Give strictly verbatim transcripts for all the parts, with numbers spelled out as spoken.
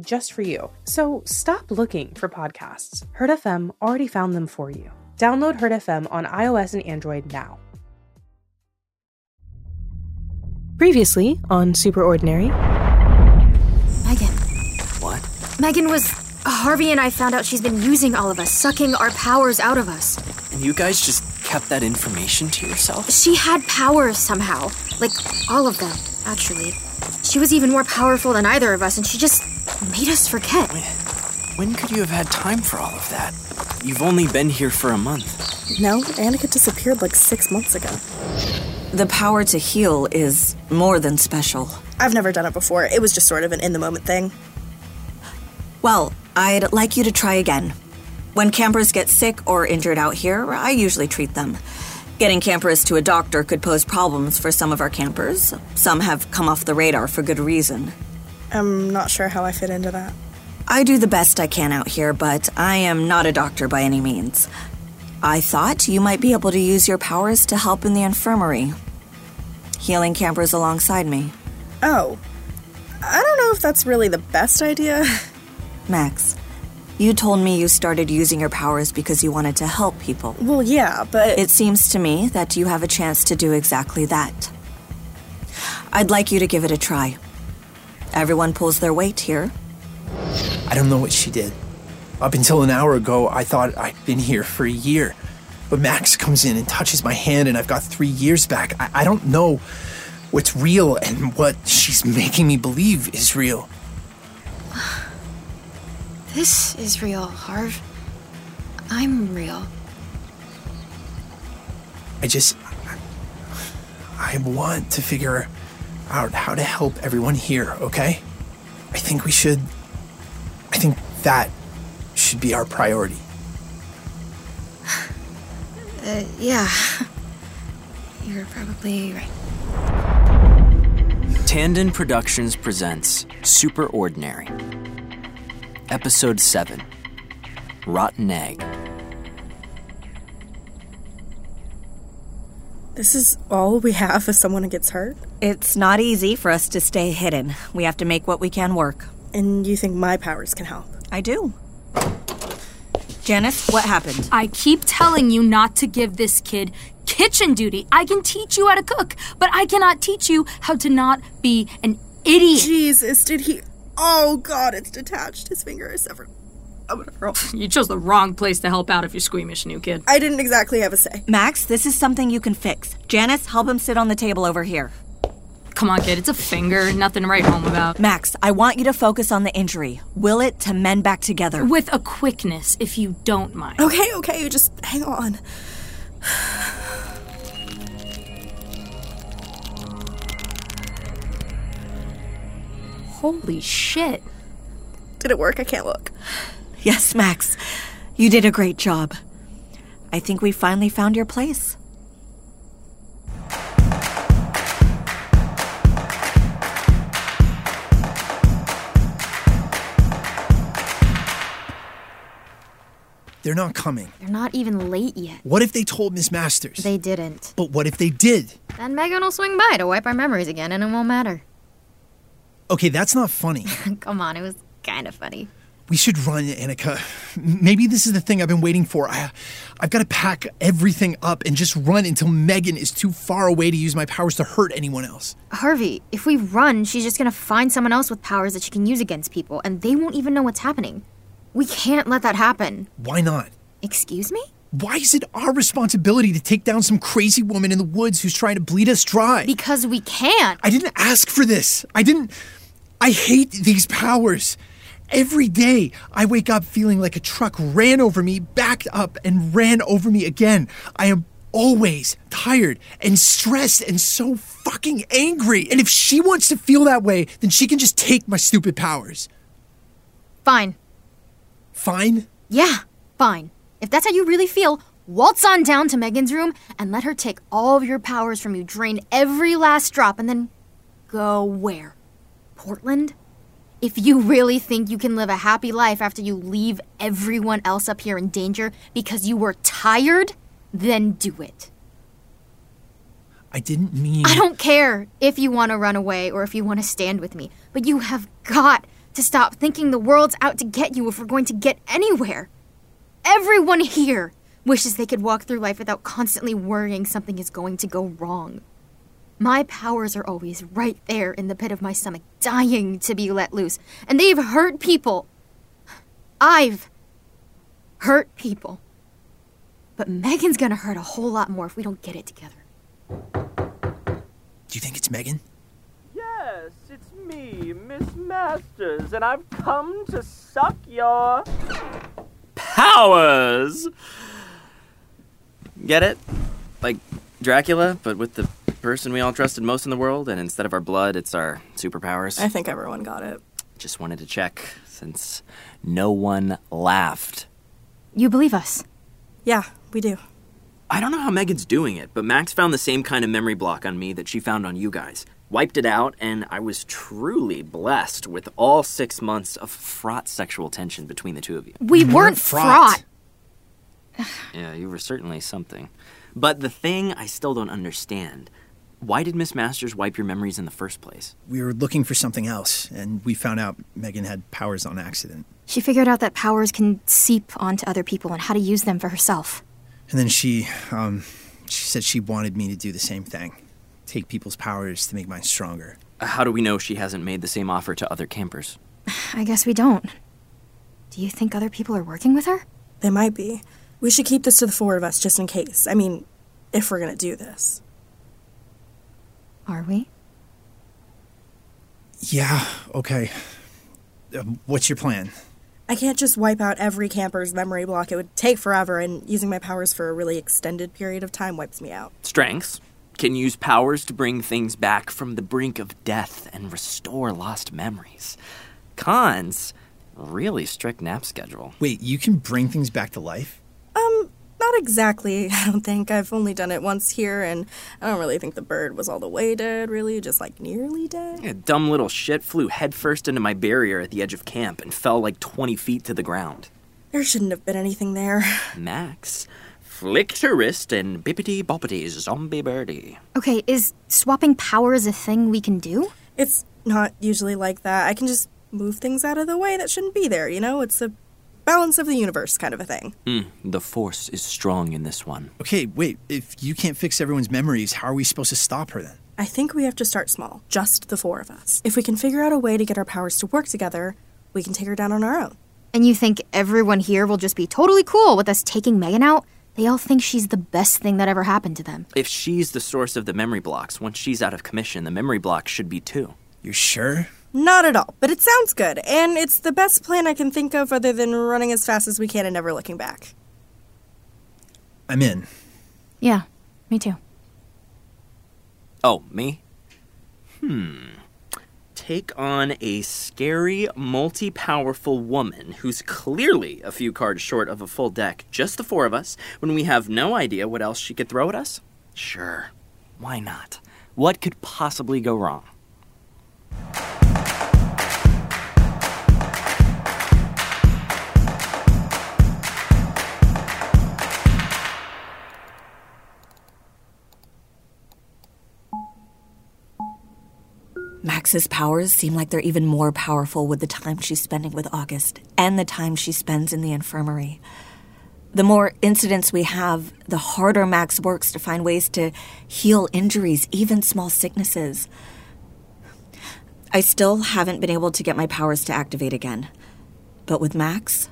just for you. So stop looking for podcasts. Herd F M already found them for you. Download Herd F M on iOS and Android now. Previously on Super Ordinary. Megan. What? Megan was... Harvey and I found out she's been using all of us, sucking our powers out of us. And you guys just kept that information to yourself? She had powers somehow. Like, all of them, actually. She was even more powerful than either of us, and she just... made us forget. When, when could you have had time for all of that? You've only been here for a month. No, Annika disappeared like six months ago. The power to heal is more than special. I've never done it before. It was just sort of an in-the-moment thing. Well, I'd like you to try again. When campers get sick or injured out here, I usually treat them. Getting campers to a doctor could pose problems for some of our campers. Some have come off the radar for good reason. I'm not sure how I fit into that. I do the best I can out here, but I am not a doctor by any means. I thought you might be able to use your powers to help in the infirmary, healing campers alongside me. Oh, I don't know if that's really the best idea. Max, you told me you started using your powers because you wanted to help people. Well, yeah, but... It seems to me that you have a chance to do exactly that. I'd like you to give it a try. Everyone pulls their weight here. I don't know what she did. Up until an hour ago, I thought I'd been here for a year. But Max comes in and touches my hand, and I've got three years back. I, I don't know what's real and what she's making me believe is real. This is real, Harv. I'm real. I just... I want to figure... out how to help everyone here, okay? I think we should... I think that should be our priority. Uh, yeah. You're probably right. Tandon Productions presents Super Ordinary. Episode seven. Rotten Egg. This is all we have if someone gets hurt? It's not easy for us to stay hidden. We have to make what we can work. And you think my powers can help? I do. Janice, what happened? I keep telling you not to give this kid kitchen duty. I can teach you how to cook, but I cannot teach you how to not be an idiot. Jesus, did he... Oh, God, it's detached. His finger is severed. You chose the wrong place to help out if you're squeamish, new kid. I didn't exactly have a say. Max, this is something you can fix. Janice, help him sit on the table over here. Come on, kid. It's a finger. Nothing to write home about. Max, I want you to focus on the injury. Will it to mend back together. With a quickness, if you don't mind. Okay, okay. Just hang on. Holy shit. Did it work? I can't look. Yes, Max. You did a great job. I think we finally found your place. They're not coming. They're not even late yet. What if they told Miss Masters? They didn't. But what if they did? Then Megan will swing by to wipe our memories again and it won't matter. Okay, that's not funny. Come on, it was kind of funny. We should run, Annika. Maybe this is the thing I've been waiting for. I, I've got to pack everything up and just run until Megan is too far away to use my powers to hurt anyone else. Harvey, if we run, she's just going to find someone else with powers that she can use against people, and they won't even know what's happening. We can't let that happen. Why not? Excuse me? Why is it our responsibility to take down some crazy woman in the woods who's trying to bleed us dry? Because we can't. I didn't ask for this. I didn't... I hate these powers. Every day, I wake up feeling like a truck ran over me, backed up, and ran over me again. I am always tired and stressed and so fucking angry. And if she wants to feel that way, then she can just take my stupid powers. Fine. Fine? Yeah, fine. If that's how you really feel, waltz on down to Megan's room and let her take all of your powers from you, drain every last drop, and then go where? Portland? If you really think you can live a happy life after you leave everyone else up here in danger because you were tired, then do it. I didn't mean... I don't care if you want to run away or if you want to stand with me, but you have got to stop thinking the world's out to get you if we're going to get anywhere. Everyone here wishes they could walk through life without constantly worrying something is going to go wrong. My powers are always right there in the pit of my stomach, dying to be let loose. And they've hurt people. I've hurt people. But Megan's gonna hurt a whole lot more if we don't get it together. Do you think it's Megan? Yes, it's me, Miss Masters, and I've come to suck your... powers! Get it? Like Dracula, but with the... person we all trusted most in the world, and instead of our blood, it's our superpowers. I think everyone got it. Just wanted to check, since no one laughed. You believe us? Yeah, we do. I don't know how Megan's doing it, but Max found the same kind of memory block on me that she found on you guys. Wiped it out, and I was truly blessed with all six months of fraught sexual tension between the two of you. We weren't fraught! Yeah, you were certainly something. But the thing I still don't understand... why did Miss Masters wipe your memories in the first place? We were looking for something else, and we found out Megan had powers on accident. She figured out that powers can seep onto other people and how to use them for herself. And then she, um, she said she wanted me to do the same thing. Take people's powers to make mine stronger. How do we know she hasn't made the same offer to other campers? I guess we don't. Do you think other people are working with her? They might be. We should keep this to the four of us just in case. I mean, if we're gonna do this. Are we? Yeah, okay. Um, what's your plan? I can't just wipe out every camper's memory block. It would take forever, and using my powers for a really extended period of time wipes me out. Strengths can use powers to bring things back from the brink of death and restore lost memories. Cons, really strict nap schedule. Wait, you can bring things back to life? Um... Not exactly, I don't think. I've only done it once here, and I don't really think the bird was all the way dead, really, just, like, nearly dead. Yeah, dumb little shit flew headfirst into my barrier at the edge of camp and fell, like, twenty feet to the ground. There shouldn't have been anything there. Max flicked her wrist and bippity-boppity zombie birdie. Okay, is swapping powers a thing we can do? It's not usually like that. I can just move things out of the way that shouldn't be there, you know? It's a... balance of the universe kind of a thing. Mm, the force is strong in this one. Okay, wait, if you can't fix everyone's memories, how are we supposed to stop her then? I think we have to start small, just the four of us. If we can figure out a way to get our powers to work together, we can take her down on our own. And you think everyone here will just be totally cool with us taking Megan out? They all think she's the best thing that ever happened to them. If she's the source of the memory blocks, once she's out of commission, the memory blocks should be too. You sure? Not at all, but it sounds good, and it's the best plan I can think of other than running as fast as we can and never looking back. I'm in. Yeah, me too. Oh, me? Hmm. Take on a scary, multi-powerful woman who's clearly a few cards short of a full deck, just the four of us, when we have no idea what else she could throw at us? Sure. Why not? What could possibly go wrong? Max's powers seem like they're even more powerful with the time she's spending with August and the time she spends in the infirmary. The more incidents we have, the harder Max works to find ways to heal injuries, even small sicknesses. I still haven't been able to get my powers to activate again. But with Max,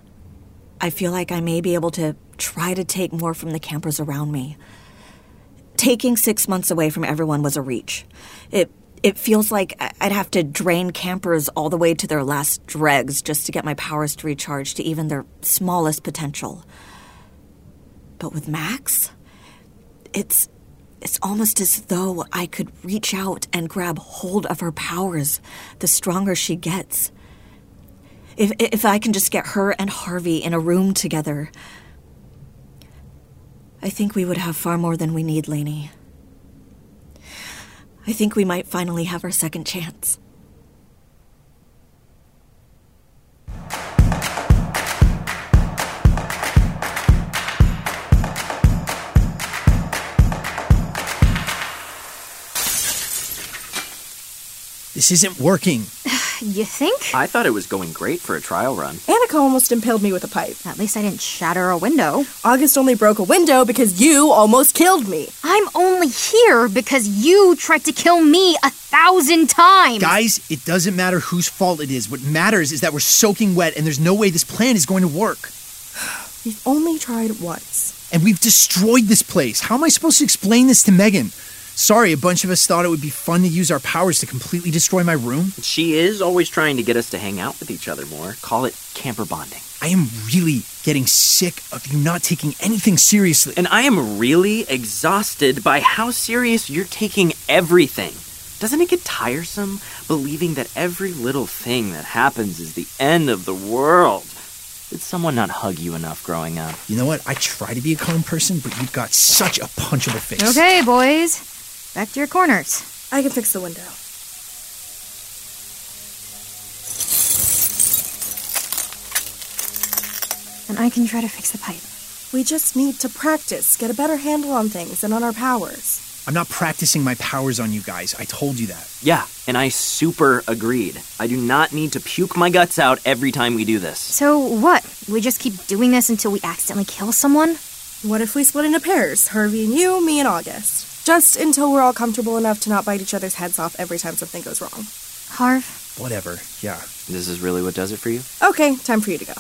I feel like I may be able to try to take more from the campers around me. Taking six months away from everyone was a reach. It... It feels like I'd have to drain campers all the way to their last dregs just to get my powers to recharge to even their smallest potential. But with Max, It's it's almost as though I could reach out and grab hold of her powers the stronger she gets. If if I can just get her and Harvey in a room together, I think we would have far more than we need, Lainey. I think we might finally have our second chance. This isn't working. You think? I thought it was going great for a trial run. Annika almost impaled me with a pipe. At least I didn't shatter a window. August only broke a window because you almost killed me. I'm only here because you tried to kill me a thousand times. Guys, it doesn't matter whose fault it is. What matters is that we're soaking wet and there's no way this plan is going to work. We've only tried once. And we've destroyed this place. How am I supposed to explain this to Megan? Sorry, a bunch of us thought it would be fun to use our powers to completely destroy my room. She is always trying to get us to hang out with each other more. Call it camper bonding. I am really getting sick of you not taking anything seriously. And I am really exhausted by how serious you're taking everything. Doesn't it get tiresome believing that every little thing that happens is the end of the world? Did someone not hug you enough growing up? You know what? I try to be a calm person, but you've got such a punchable face. Okay, boys. Back to your corners. I can fix the window. And I can try to fix the pipe. We just need to practice, get a better handle on things and on our powers. I'm not practicing my powers on you guys. I told you that. Yeah, and I super agreed. I do not need to puke my guts out every time we do this. So what? We just keep doing this until we accidentally kill someone? What if we split into pairs? Harvey and you, me and August. Just until we're all comfortable enough to not bite each other's heads off every time something goes wrong. Harv? Whatever, yeah. This is really what does it for you? Okay, time for you to go.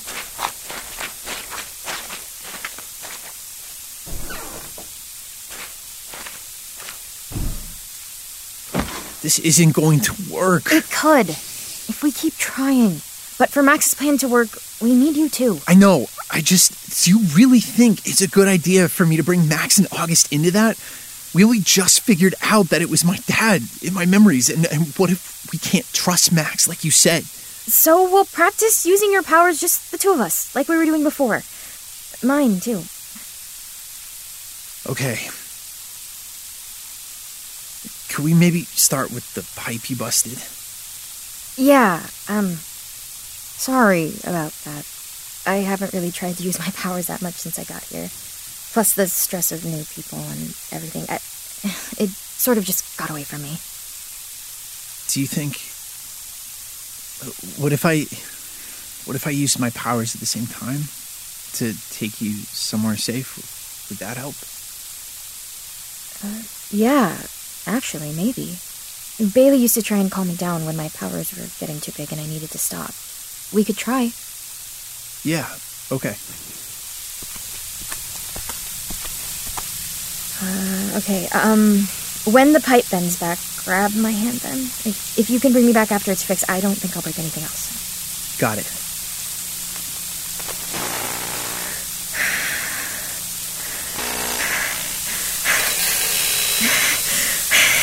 This isn't going to work. It could, if we keep trying. But for Max's plan to work, we need you too. I know. I just... Do you really think it's a good idea for me to bring Max and August into that? We only just figured out that it was my dad in my memories, and, and what if we can't trust Max, like you said? So we'll practice using your powers, just the two of us, like we were doing before. Mine, too. Okay. Could we maybe start with the pipe you busted? Yeah, um, sorry about that. I haven't really tried to use my powers that much since I got here. Plus the stress of new people and everything. I, it sort of just got away from me. Do you think... What if I... What if I used my powers at the same time? To take you somewhere safe? Would that help? Uh, yeah, actually, maybe. Bailey used to try and calm me down when my powers were getting too big and I needed to stop. We could try. Yeah, okay. Uh, okay, um, when the pipe bends back, grab my hand then. If, if you can bring me back after it's fixed, I don't think I'll break anything else. Got it.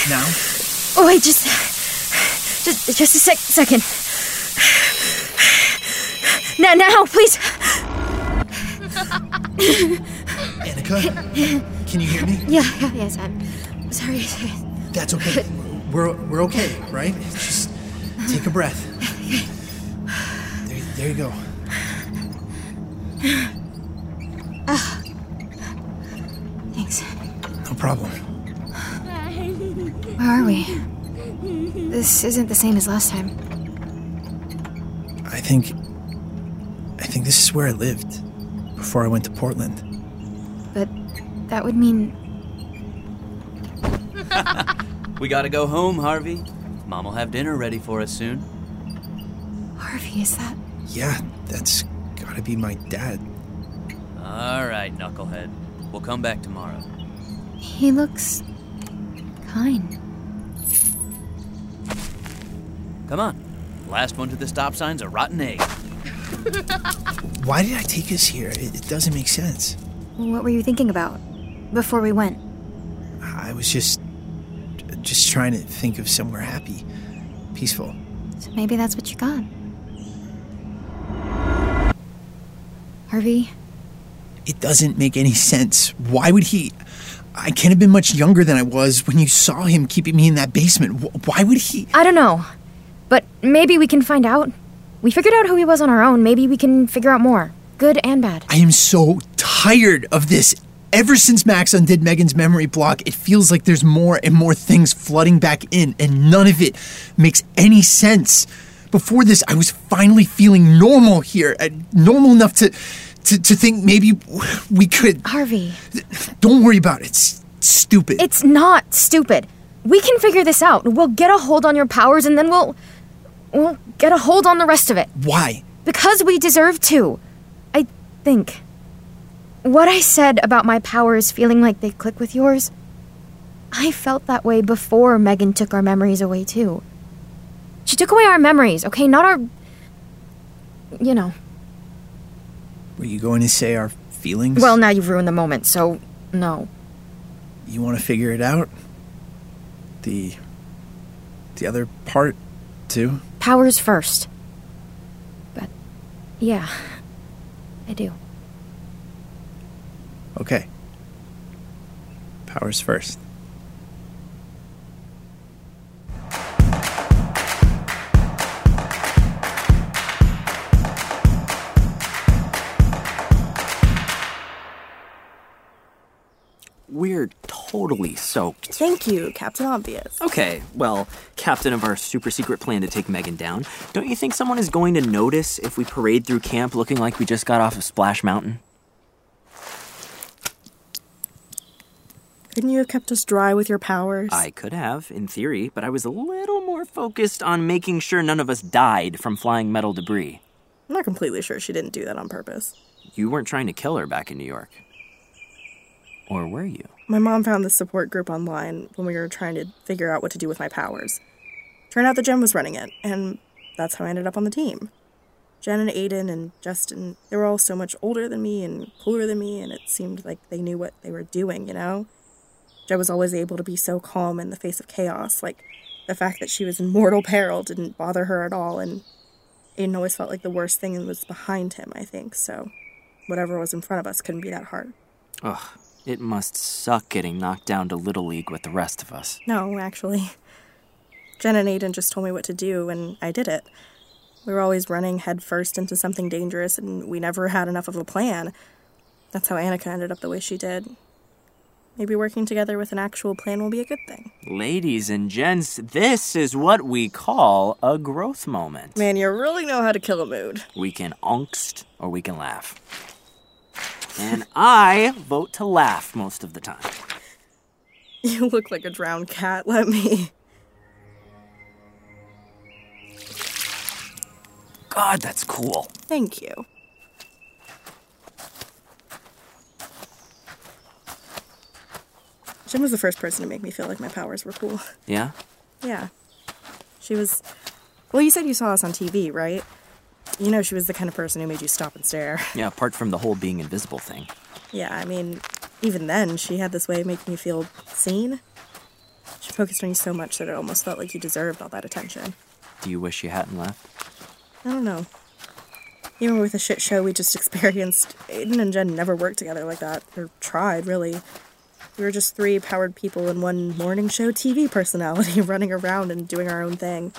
Now? Oh, wait, just... Just, just a sec- second. Now, now, please. Annika? Can you hear me? Yeah, yeah, yes, I'm sorry. sorry. That's okay. We're we're okay, right? Just take a breath. There, there you go. Oh. Thanks. No problem. Where are we? This isn't the same as last time. I think... I think this is where I lived before I went to Portland. But... that would mean... We gotta go home, Harvey. Mom'll have dinner ready for us soon. Harvey, is that... Yeah, that's gotta be my dad. Alright, knucklehead. We'll come back tomorrow. He looks... kind. Come on. Last one to the stop sign's a rotten egg. Why did I take us here? It, it doesn't make sense. What were you thinking about? Before we went. was just just trying to think of somewhere happy, peaceful. So maybe that's what you got. Harvey? It doesn't make any sense. Why would he... I can't have been much younger than I was when you saw him keeping me in that basement. Why would he... I don't know. But maybe we can find out. We figured out who he was on our own. Maybe we can figure out more. Good and bad. I am so tired of this. Ever since Max undid Megan's memory block, it feels like there's more and more things flooding back in, and none of it makes any sense. Before this, I was finally feeling normal here. Uh, normal enough to... To, to think maybe we could... Harvey. Don't worry about it. It's stupid. It's not stupid. We can figure this out. We'll get a hold on your powers and then we'll... We'll get a hold on the rest of it. Why? Because we deserve to. I think. What I said about my powers feeling like they click with yours, I felt that way before Megan took our memories away too. She took away our memories, okay? Not our... You know... Were you going to say our feelings? Well, now you've ruined the moment, so no. You want to figure it out? The... the other part, too? Powers first. But, yeah, I do. Okay. Powers first. We're totally soaked. Thank you, Captain Obvious. Okay, well, captain of our super-secret plan to take Megan down, don't you think someone is going to notice if we parade through camp looking like we just got off of Splash Mountain? Couldn't you have kept us dry with your powers? I could have, in theory, but I was a little more focused on making sure none of us died from flying metal debris. I'm not completely sure she didn't do that on purpose. You weren't trying to kill her back in New York. Or were you? My mom found this support group online when we were trying to figure out what to do with my powers. Turned out that Jen was running it, and that's how I ended up on the team. Jen and Aiden and Justin, they were all so much older than me and cooler than me, and it seemed like they knew what they were doing, you know? Jen was always able to be so calm in the face of chaos, like the fact that she was in mortal peril didn't bother her at all, and Aiden always felt like the worst thing was behind him, I think, so whatever was in front of us couldn't be that hard. Ugh. It must suck getting knocked down to Little League with the rest of us. No, actually. Jen and Aiden just told me what to do, and I did it. We were always running headfirst into something dangerous, and we never had enough of a plan. That's how Annika ended up the way she did. Maybe working together with an actual plan will be a good thing. Ladies and gents, this is what we call a growth moment. Man, you really know how to kill a mood. We can angst, or we can laugh. And I vote to laugh most of the time. You look like a drowned cat, let me. God, that's cool. Thank you. Jen was the first person to make me feel like my powers were cool. Yeah? Yeah. She was... Well, you said you saw us on T V, right? You know, she was the kind of person who made you stop and stare. Yeah, apart from the whole being invisible thing. Yeah, I mean, even then, she had this way of making you feel seen. She focused on you so much that it almost felt like you deserved all that attention. Do you wish you hadn't left? I don't know. Even with the shit show we just experienced, Aiden and Jen never worked together like that, or tried, really. We were just three powered people and one morning show T V personality running around and doing our own thing.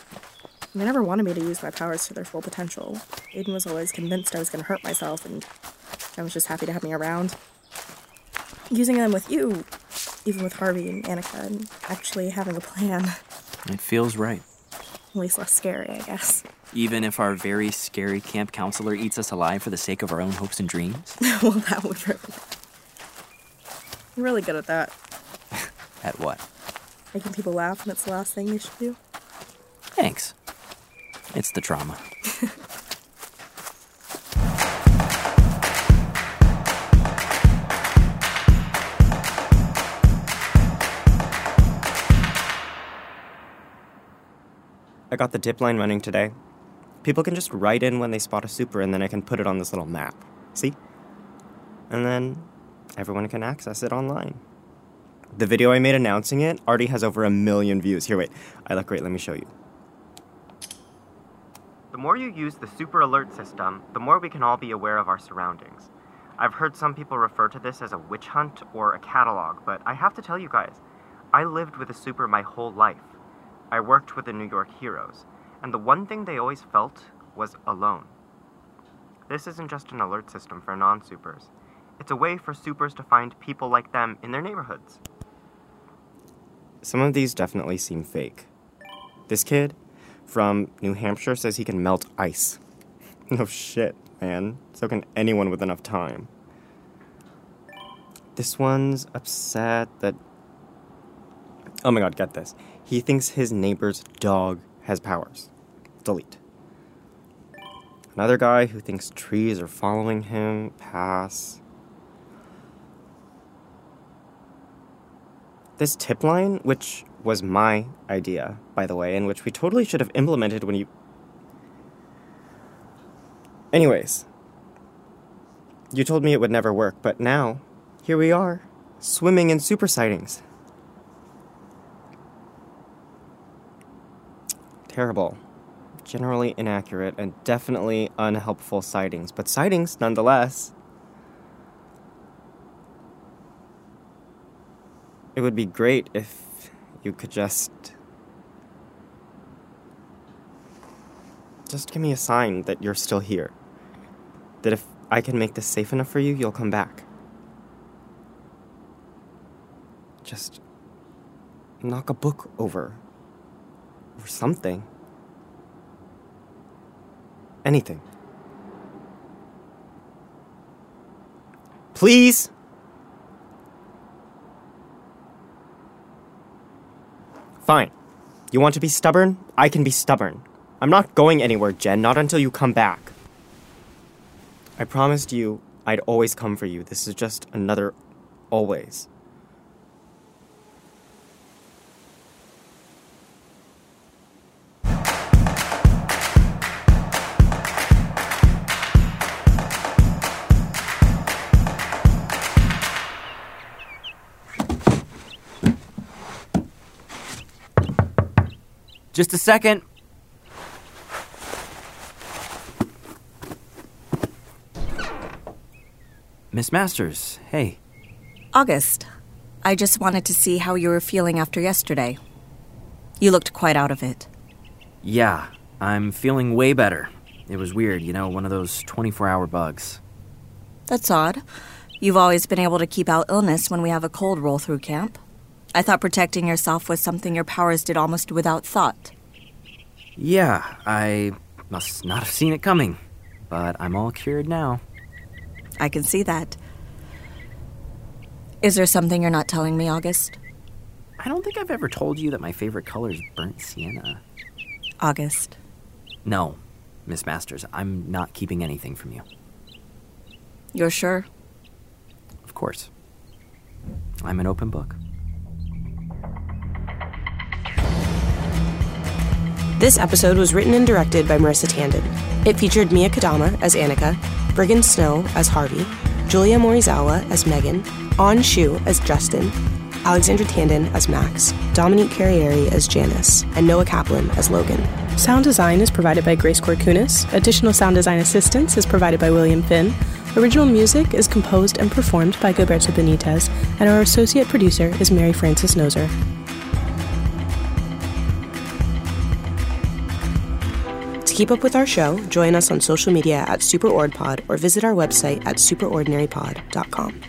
They never wanted me to use my powers to their full potential. Aiden was always convinced I was going to hurt myself, and I was just happy to have me around. Using them with you, even with Harvey and Annika, and actually having a plan. It feels right. At least less scary, I guess. Even if our very scary camp counselor eats us alive for the sake of our own hopes and dreams? Well, that would ruin it. I'm really good at that. At what? Making people laugh, and it's the last thing they should do. Thanks. It's the trauma. I got the dip line running today. People can just write in when they spot a super, and then I can put it on this little map. See? And then everyone can access it online. The video I made announcing it already has over a million views. Here, wait. I look great. Let me show you. The more you use the super alert system, the more we can all be aware of our surroundings. I've heard some people refer to this as a witch hunt or a catalog, but I have to tell you guys, I lived with a super my whole life. I worked with the New York Heroes, and the one thing they always felt was alone. This isn't just an alert system for non-supers. It's a way for supers to find people like them in their neighborhoods. Some of these definitely seem fake. This kid from New Hampshire says he can melt ice. No shit, man. So can anyone with enough time. This one's upset that... Oh my god, get this. He thinks his neighbor's dog has powers. Delete. Another guy who thinks trees are following him. Pass. This tip line, which was my idea, by the way, and which we totally should have implemented when you... Anyways, you told me it would never work, but now, here we are, swimming in super sightings. Terrible, generally inaccurate, and definitely unhelpful sightings, but sightings nonetheless. It would be great if you could just... Just give me a sign that you're still here. That if I can make this safe enough for you, you'll come back. Just knock a book over. Or something. Anything. Please! Fine. You want to be stubborn? I can be stubborn. I'm not going anywhere, Jen. Not until you come back. I promised you I'd always come for you. This is just another always. Just a second. Miss Masters, hey. August, I just wanted to see how you were feeling after yesterday. You looked quite out of it. Yeah, I'm feeling way better. It was weird, you know, one of those twenty-four hour bugs. That's odd. You've always been able to keep out illness when we have a cold roll through camp. I thought protecting yourself was something your powers did almost without thought. Yeah, I must not have seen it coming, but I'm all cured now. I can see that. Is there something you're not telling me, August? I don't think I've ever told you that my favorite color is burnt sienna. August. No, Miss Masters, I'm not keeping anything from you. You're sure? Of course. I'm an open book. This episode was written and directed by Marissa Tandon. It featured Mia Kadama as Annika, Brigham Snow as Harvey, Julia Morizawa as Megan, Anshu as Justin, Alexandra Tandon as Max, Dominique Carrieri as Janice, and Noah Kaplan as Logan. Sound design is provided by Grace Corcunas. Additional sound design assistance is provided by William Finn. Original music is composed and performed by Gilberto Benitez, and our associate producer is Mary Frances Noser. Keep up with our show, join us on social media at SuperOrdPod or visit our website at superordinary pod dot com.